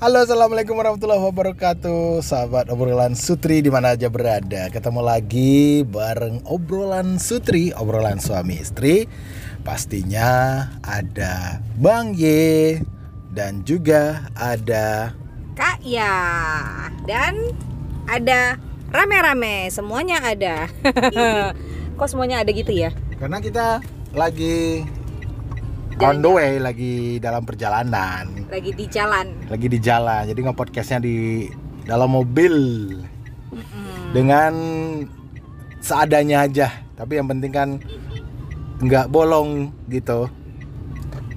Halo, assalamualaikum warahmatullahi wabarakatuh, sahabat Obrolan Sutri dimana aja berada. Ketemu lagi bareng Obrolan Sutri, obrolan suami istri. Pastinya ada Bang Ye dan juga ada Kak Ya dan ada rame-rame. Semuanya ada. Kok semuanya ada gitu ya? Karena kita lagi on the way, lagi dalam perjalanan. Lagi di jalan. Jadi nge-podcastnya di dalam mobil. Dengan seadanya aja. Tapi yang penting kan nggak bolong gitu.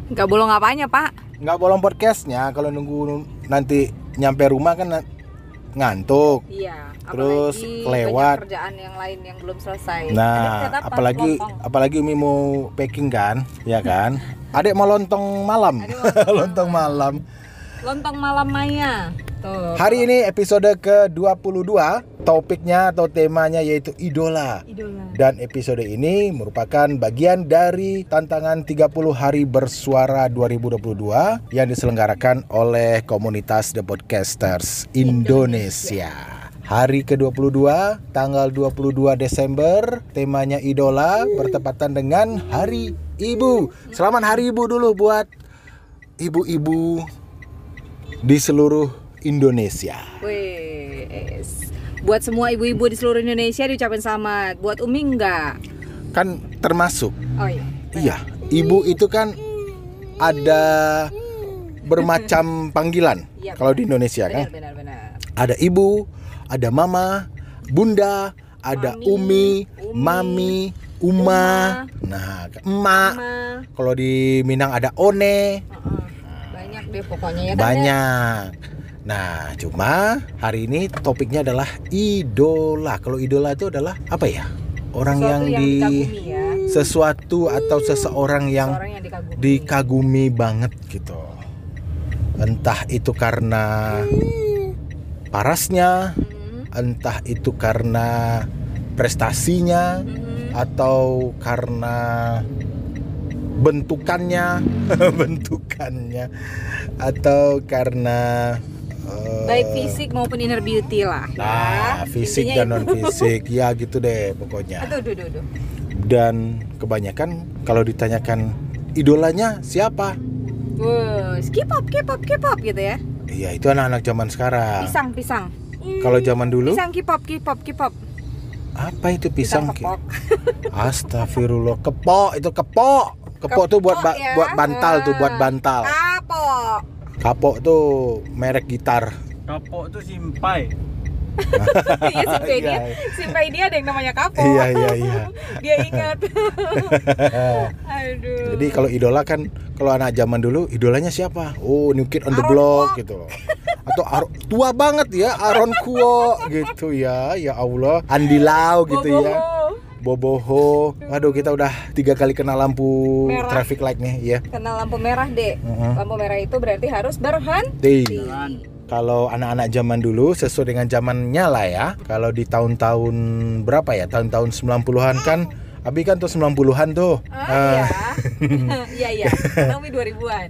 Nggak bolong apanya, Pak? Nggak bolong podcastnya. Kalau nunggu nanti nyampe rumah kan ngantuk. Iya. Terus lewat kerjaan yang lain yang belum selesai. Nah, apalagi Umi mau packing kan, ya kan? Adek mau lontong malam. Lontong malam Maya. Tuh. Hari ini episode ke-22, topiknya atau temanya yaitu idola. Dan episode ini merupakan bagian dari Tantangan 30 Hari Bersuara 2022 yang diselenggarakan oleh komunitas The Podcasters Indonesia. Hari ke-22, tanggal 22 Desember, temanya idola, bertepatan dengan Hari Ibu. Selamat Hari Ibu dulu buat ibu-ibu di seluruh Indonesia. Wes. Buat semua ibu-ibu di seluruh Indonesia diucapin selamat. Buat Umi enggak? Kan termasuk. Oh iya. Iya, ibu itu kan ada bermacam panggilan. Ya, kalau di Indonesia benar, kan. Benar. Ada ibu, ada mama, bunda, ada mami, uma. Nah, emak. Kalau di Minang ada one. Banyak deh pokoknya ya. Banyak. Nah, cuma hari ini topiknya adalah idola. Kalau idola itu adalah apa ya? Orang yang dikagumi ya. Sesuatu atau seseorang yang dikagumi banget gitu. Entah itu karena parasnya, entah itu karena prestasinya, atau karena bentukannya, atau karena baik fisik maupun inner beauty lah. Nah, fisik dan non fisik, ya gitu deh pokoknya. Aduh. Dan kebanyakan kalau ditanyakan idolanya siapa? K-pop gitu ya. Iya, itu anak-anak zaman sekarang. Pisang. Kalau zaman dulu? Pisang K-pop. Apa itu pisang? Kepok. Astagfirullah, kepok tuh buat bantal. Kapok tuh merek gitar. Kapok tuh simpai. Iya, simpai dia ada yang namanya kapok. Iya. Dia ingat. Aduh. Jadi kalau idola kan, kalau anak zaman dulu idolanya siapa? Oh, New Kid on the Block gitu loh. Atau tua banget ya, Aaron Kuo gitu ya. Ya Allah, Andi Lau gitu ya. Boboho. Aduh, kita udah 3 kali kena lampu merah. Traffic light nih ya. Kena lampu merah, Dek. Lampu merah itu berarti harus berhenti. Kalau anak-anak zaman dulu sesuai dengan zamannya lah ya. Kalau di tahun-tahun berapa ya? Tahun-tahun 90-an kan. Abi kan tuh 90-an tuh. Iya. Tahun 2000-an.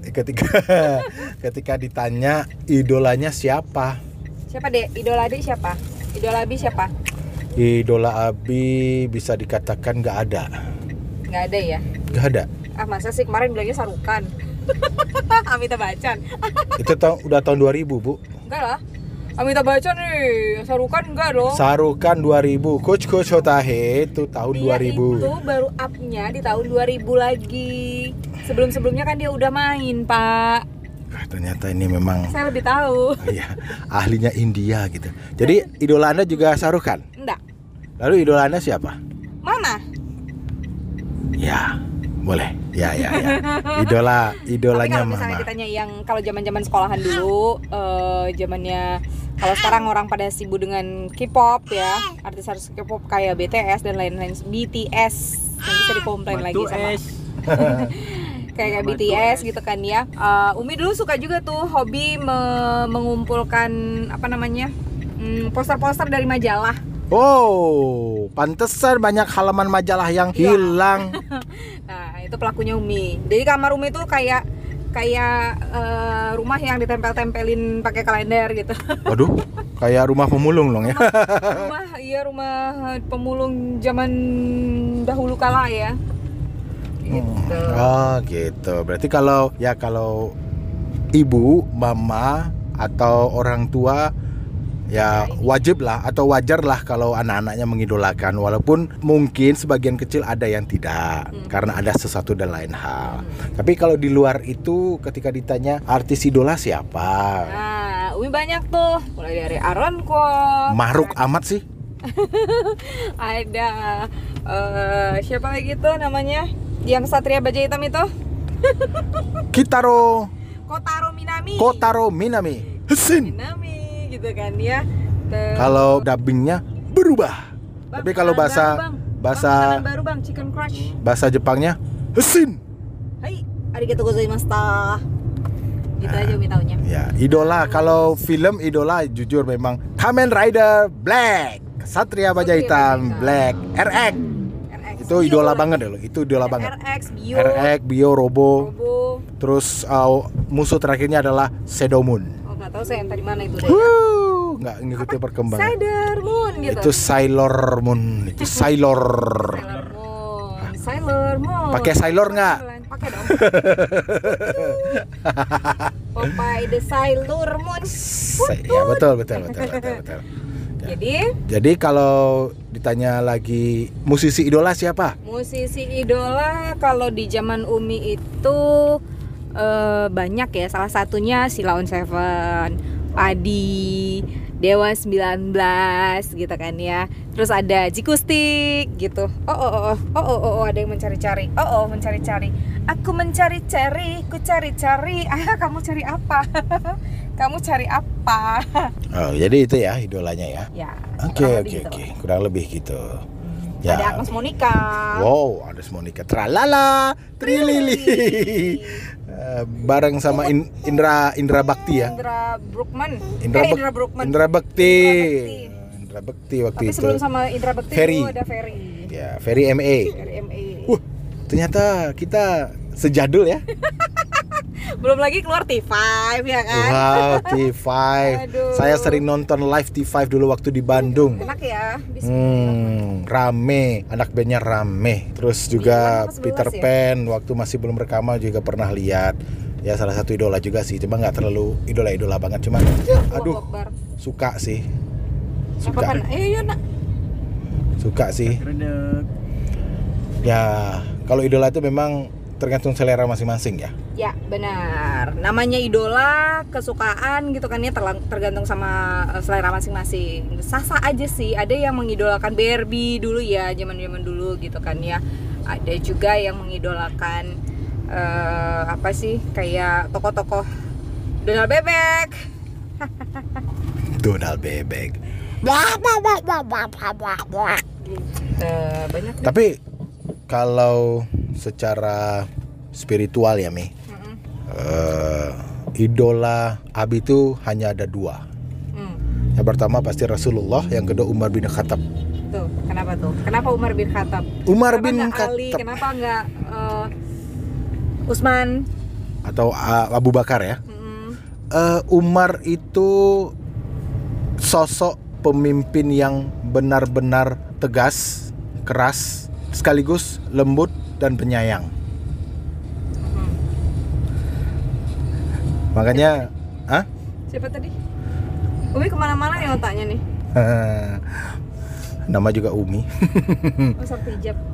Ketika ditanya idolanya siapa? Siapa, Dek? Idola Dek siapa? Idola Abi siapa? Idola Abi bisa dikatakan enggak ada. Enggak ada ya? Enggak ada. Ah, masa sih kemarin bilangnya Shah Rukh Khan. Amitabh Bachan. Itu udah tahun 2000, Bu. Enggak lah. Amitabh Bachan nih, Shah Rukh Khan enggak dong? Shah Rukh Khan 2000, Coach Hotahe itu tahun dia 2000. Itu baru up-nya di tahun 2000 lagi. Sebelum-sebelumnya kan dia udah main, Pak. Nah, ternyata ini memang saya lebih tahu. Iya, ahlinya India gitu. Jadi idola Anda juga Shah Rukh Khan? Enggak. Lalu idola Anda siapa? Mama. Ya. Boleh. Ya. Idolanya mama. Tapi kalau misalnya ditanya yang kalau zaman-zaman sekolahan dulu, zamannya kalau sekarang orang pada sibuk dengan K-pop ya, artis K-pop kayak BTS dan lain-lain. BTS yang bisa dikomplain lagi sama. Kayak BTS gitu kan ya. Umi dulu suka juga tuh hobi mengumpulkan apa namanya? poster-poster dari majalah. Oh, pantesan banyak halaman majalah yang hilang. Nah, itu pelakunya Umi. Jadi kamar Umi tuh kayak kayak rumah yang ditempel-tempelin pakai kalender gitu. Waduh, kayak rumah pemulung dong ya. Rumah pemulung zaman dahulu kala ya. Gitu. Oh, gitu. Berarti kalau ibu, mama atau orang tua ya wajib lah atau wajar lah kalau anak-anaknya mengidolakan, walaupun mungkin sebagian kecil ada yang tidak karena ada sesuatu dan lain hal. Tapi kalau di luar itu ketika ditanya artis idola siapa? Nah, Umi banyak tuh, mulai dari Aaron Kwok. Mahruk amat sih. Ada siapa lagi tuh namanya? Yang Satria Baja Hitam itu? Kotaro Minami. Hsin. Minami. Gitu kan ya. Kalau dubbingnya berubah. Bang, tapi kalau bahasa baru Bang, Chicken Crush. Bahasa Jepangnya Hsin. Hai, arigatou gozaimashita. Gitu aja Umi taunya. Ya, idola kalau film idola jujur memang Kamen Rider Black, Satria Baja Hitam, Black RX. Itu idola banget loh, itu idola banget. RX, Bio, Robo. Terus musuh terakhirnya adalah Sedomon. Nggak tahu saya entah di mana itu. Nggak ngikutin perkembangan. Sailor Moon gitu. Itu Sailor Moon. Pakai Sailor nggak? Pakai dong. Popeye the Sailor Moon. Ya betul. Jadi kalau ditanya lagi musisi idola siapa? Musisi idola kalau di zaman Umi itu banyak ya, salah satunya Sheila On 7, Padi, Dewa 19 gitu kan ya. Terus ada Jikustik gitu. Ada yang mencari-cari. Aku mencari-cari, ku cari-cari. Kamu cari apa? Kamu cari apa? Oh, jadi itu ya idolanya ya. Ya. Oke. Kurang lebih gitu. Ya. Ada Agnes Monica. Wow, Agnes Monica. Tralala, trilili. Bareng sama Indra Bekti ya. Indra Bekti waktu itu. Tapi sebelum sama Indra Bekti itu ada Ferry. Ya, Ferry MA. Ternyata kita sejadul ya. Belum lagi keluar T5 ya kan. Wow, T5. Saya sering nonton live T5 dulu waktu di Bandung. Enak ya. Rame, anak bandnya rame. Terus juga Peter Pan waktu masih belum rekaman juga pernah lihat. Ya salah satu idola juga sih, cuma nggak terlalu idola-idola banget, cuma suka sih. Suka sih. Ya, kalau idola itu memang tergantung selera masing-masing ya. Ya benar. Namanya idola kesukaan gitu kan ya, tergantung sama selera masing-masing. Sasa aja sih. Ada yang mengidolakan Barbie dulu ya, zaman-zaman dulu gitu kan ya. Ada juga yang mengidolakan kayak tokoh-tokoh Donald Bebek. Banyak. Tapi kalau secara spiritual ya Mi, idola Abi itu hanya ada 2. Yang pertama pasti Rasulullah, yang kedua Umar bin Khattab. Tuh, kenapa tuh? Kenapa Umar bin Khattab? Ali, kenapa nggak Usman? Atau Abu Bakar ya? Umar itu sosok pemimpin yang benar-benar tegas, keras, sekaligus lembut dan penyayang. Makanya, siapa tadi? Umi kemana-mana yang otaknya nih. Nama juga Umi.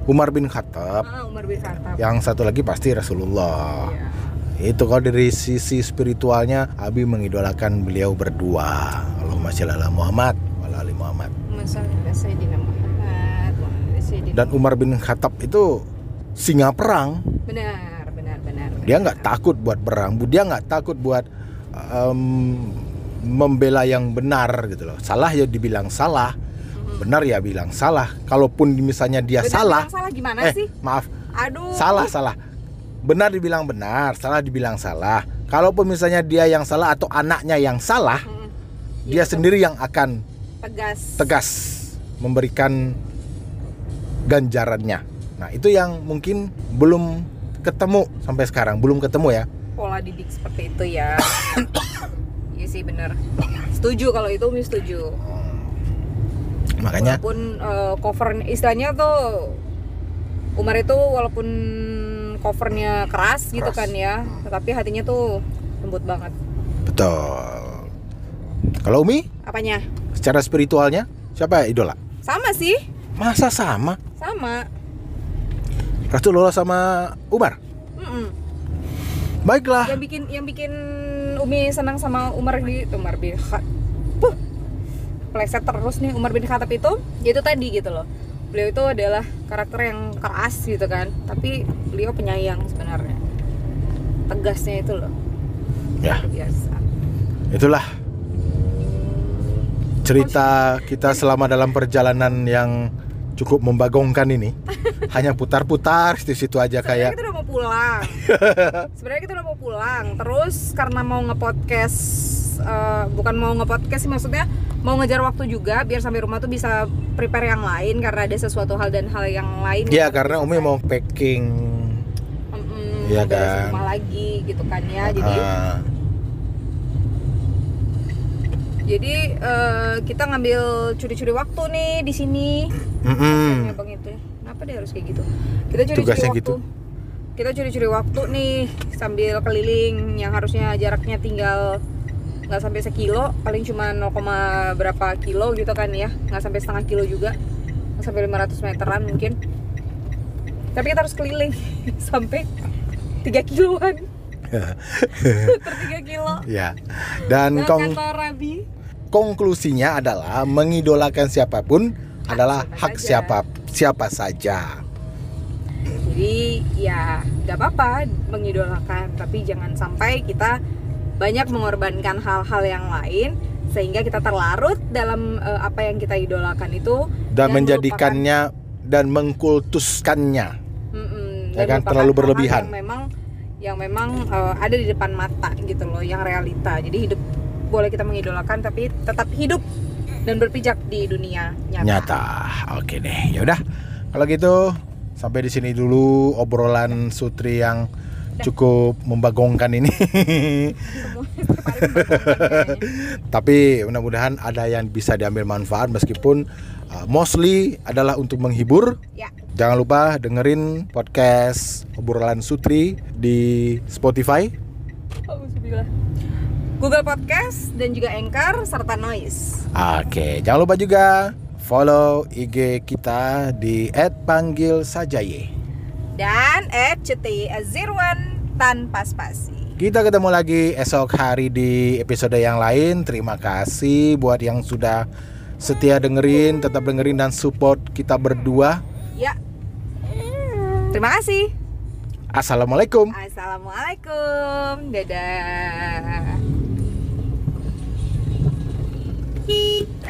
Umar bin Khattab. Yang satu lagi pasti Rasulullah. Ya. Itu kalau dari sisi spiritualnya, Abi mengidolakan beliau berdua. Allahumma shalli ala Muhammad wa ala ali Muhammad. Dan Umar bin Khattab itu singa perang. Benar. Dia nggak takut buat perang, dia nggak takut buat membela yang benar gitu loh. Salah ya dibilang salah, benar ya bilang salah. Kalaupun misalnya dia salah gimana sih? Maaf. Aduh. Salah. Benar dibilang benar, salah dibilang salah. Kalaupun misalnya dia yang salah atau anaknya yang salah, dia sendiri yang akan tegas memberikan ganjarannya. Nah, itu yang mungkin belum ketemu sampai sekarang, pola didik seperti itu ya. Iya sih benar. Setuju kalau itu Umi setuju. Makanya walaupun cover istilahnya tuh Umar itu walaupun covernya keras gitu kan ya, tetapi hatinya tuh lembut banget. Betul. Kalau Umi? Apanya? Secara spiritualnya siapa idola? Sama sih. Masa sama? Sama. Rasulullah sama Umar? Baiklah. Yang bikin Umi senang sama Umar bin Khattab. Pleset terus nih Umar bin Khattab itu, yaitu tadi gitu loh. Beliau itu adalah karakter yang keras gitu kan, tapi beliau penyayang sebenarnya. Tegasnya itu loh. Ya. Biasa. Itulah cerita kita selama dalam perjalanan yang cukup membagongkan ini. Hanya putar-putar situ-situ aja kayak. Sebenarnya kita udah mau pulang. Terus karena mau nge-podcast, bukan mau nge-podcast sih maksudnya, mau ngejar waktu juga biar sampai rumah tuh bisa prepare yang lain karena ada sesuatu hal dan hal yang lain. Iya, karena Umi mau packing. Iya kan. Rumah lagi gitu kan ya. Jadi kita ngambil curi-curi waktu nih di sini. Heeh. Bang itu. Kenapa dia harus kayak gitu? Kita curi-curi waktu. Gitu. Kita curi-curi waktu nih sambil keliling yang harusnya jaraknya tinggal enggak sampai sekilo, paling cuma 0, berapa kilo gitu kan ya. Enggak sampai setengah kilo juga. Enggak sampai 500 meteran mungkin. Tapi kita harus keliling sampai 3 kilo kan. Per 3 kilo. Ya. Dan kata Rabi, konklusinya adalah mengidolakan siapapun adalah hak siapa saja. Jadi ya gak apa-apa mengidolakan, tapi jangan sampai kita banyak mengorbankan hal-hal yang lain sehingga kita terlarut dalam apa yang kita idolakan itu dan menjadikannya dan mengkultuskannya. Jangan terlalu berlebihan. Yang memang ada di depan mata gitu loh, yang realita. Jadi hidup boleh kita mengidolakan tapi tetap hidup dan berpijak di dunia nyata. Oke deh, yaudah kalau gitu sampai di sini dulu obrolan Sutri yang cukup membagongkan ini. Tapi mudah-mudahan ada yang bisa diambil manfaat meskipun mostly adalah untuk menghibur ya. Jangan lupa dengerin podcast obrolan Sutri di Spotify, Google Podcast dan juga Anchor serta Noise. Oke, jangan lupa juga follow IG kita di @panggilsajaye dan @Ceti Azirwan tanpa spasi. Kita ketemu lagi esok hari di episode yang lain. Terima kasih buat yang sudah setia dengerin, tetap dengerin dan support kita berdua. Ya. Terima kasih. Assalamualaikum. Assalamualaikum. Dadah. Beep.